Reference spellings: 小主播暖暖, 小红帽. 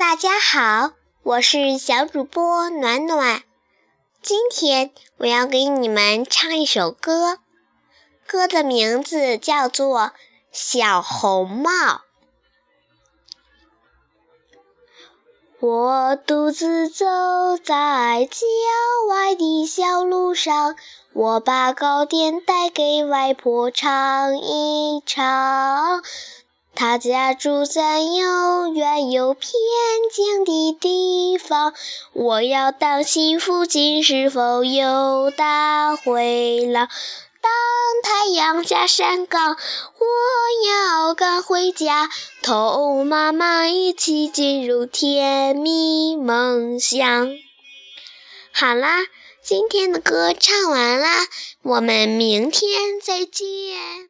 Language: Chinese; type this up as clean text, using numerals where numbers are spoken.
大家好，我是小主播暖暖。今天我要给你们唱一首歌，歌的名字叫做《小红帽》。我独自走在郊外的小路上，我把糕点带给外婆尝一尝。她家住在又远又偏静的地方，我要当媳妇，今是否有大灰狼？当太阳下山岗，我要赶回家，同妈妈一起进入甜蜜梦乡。好啦，今天的歌唱完啦，我们明天再见。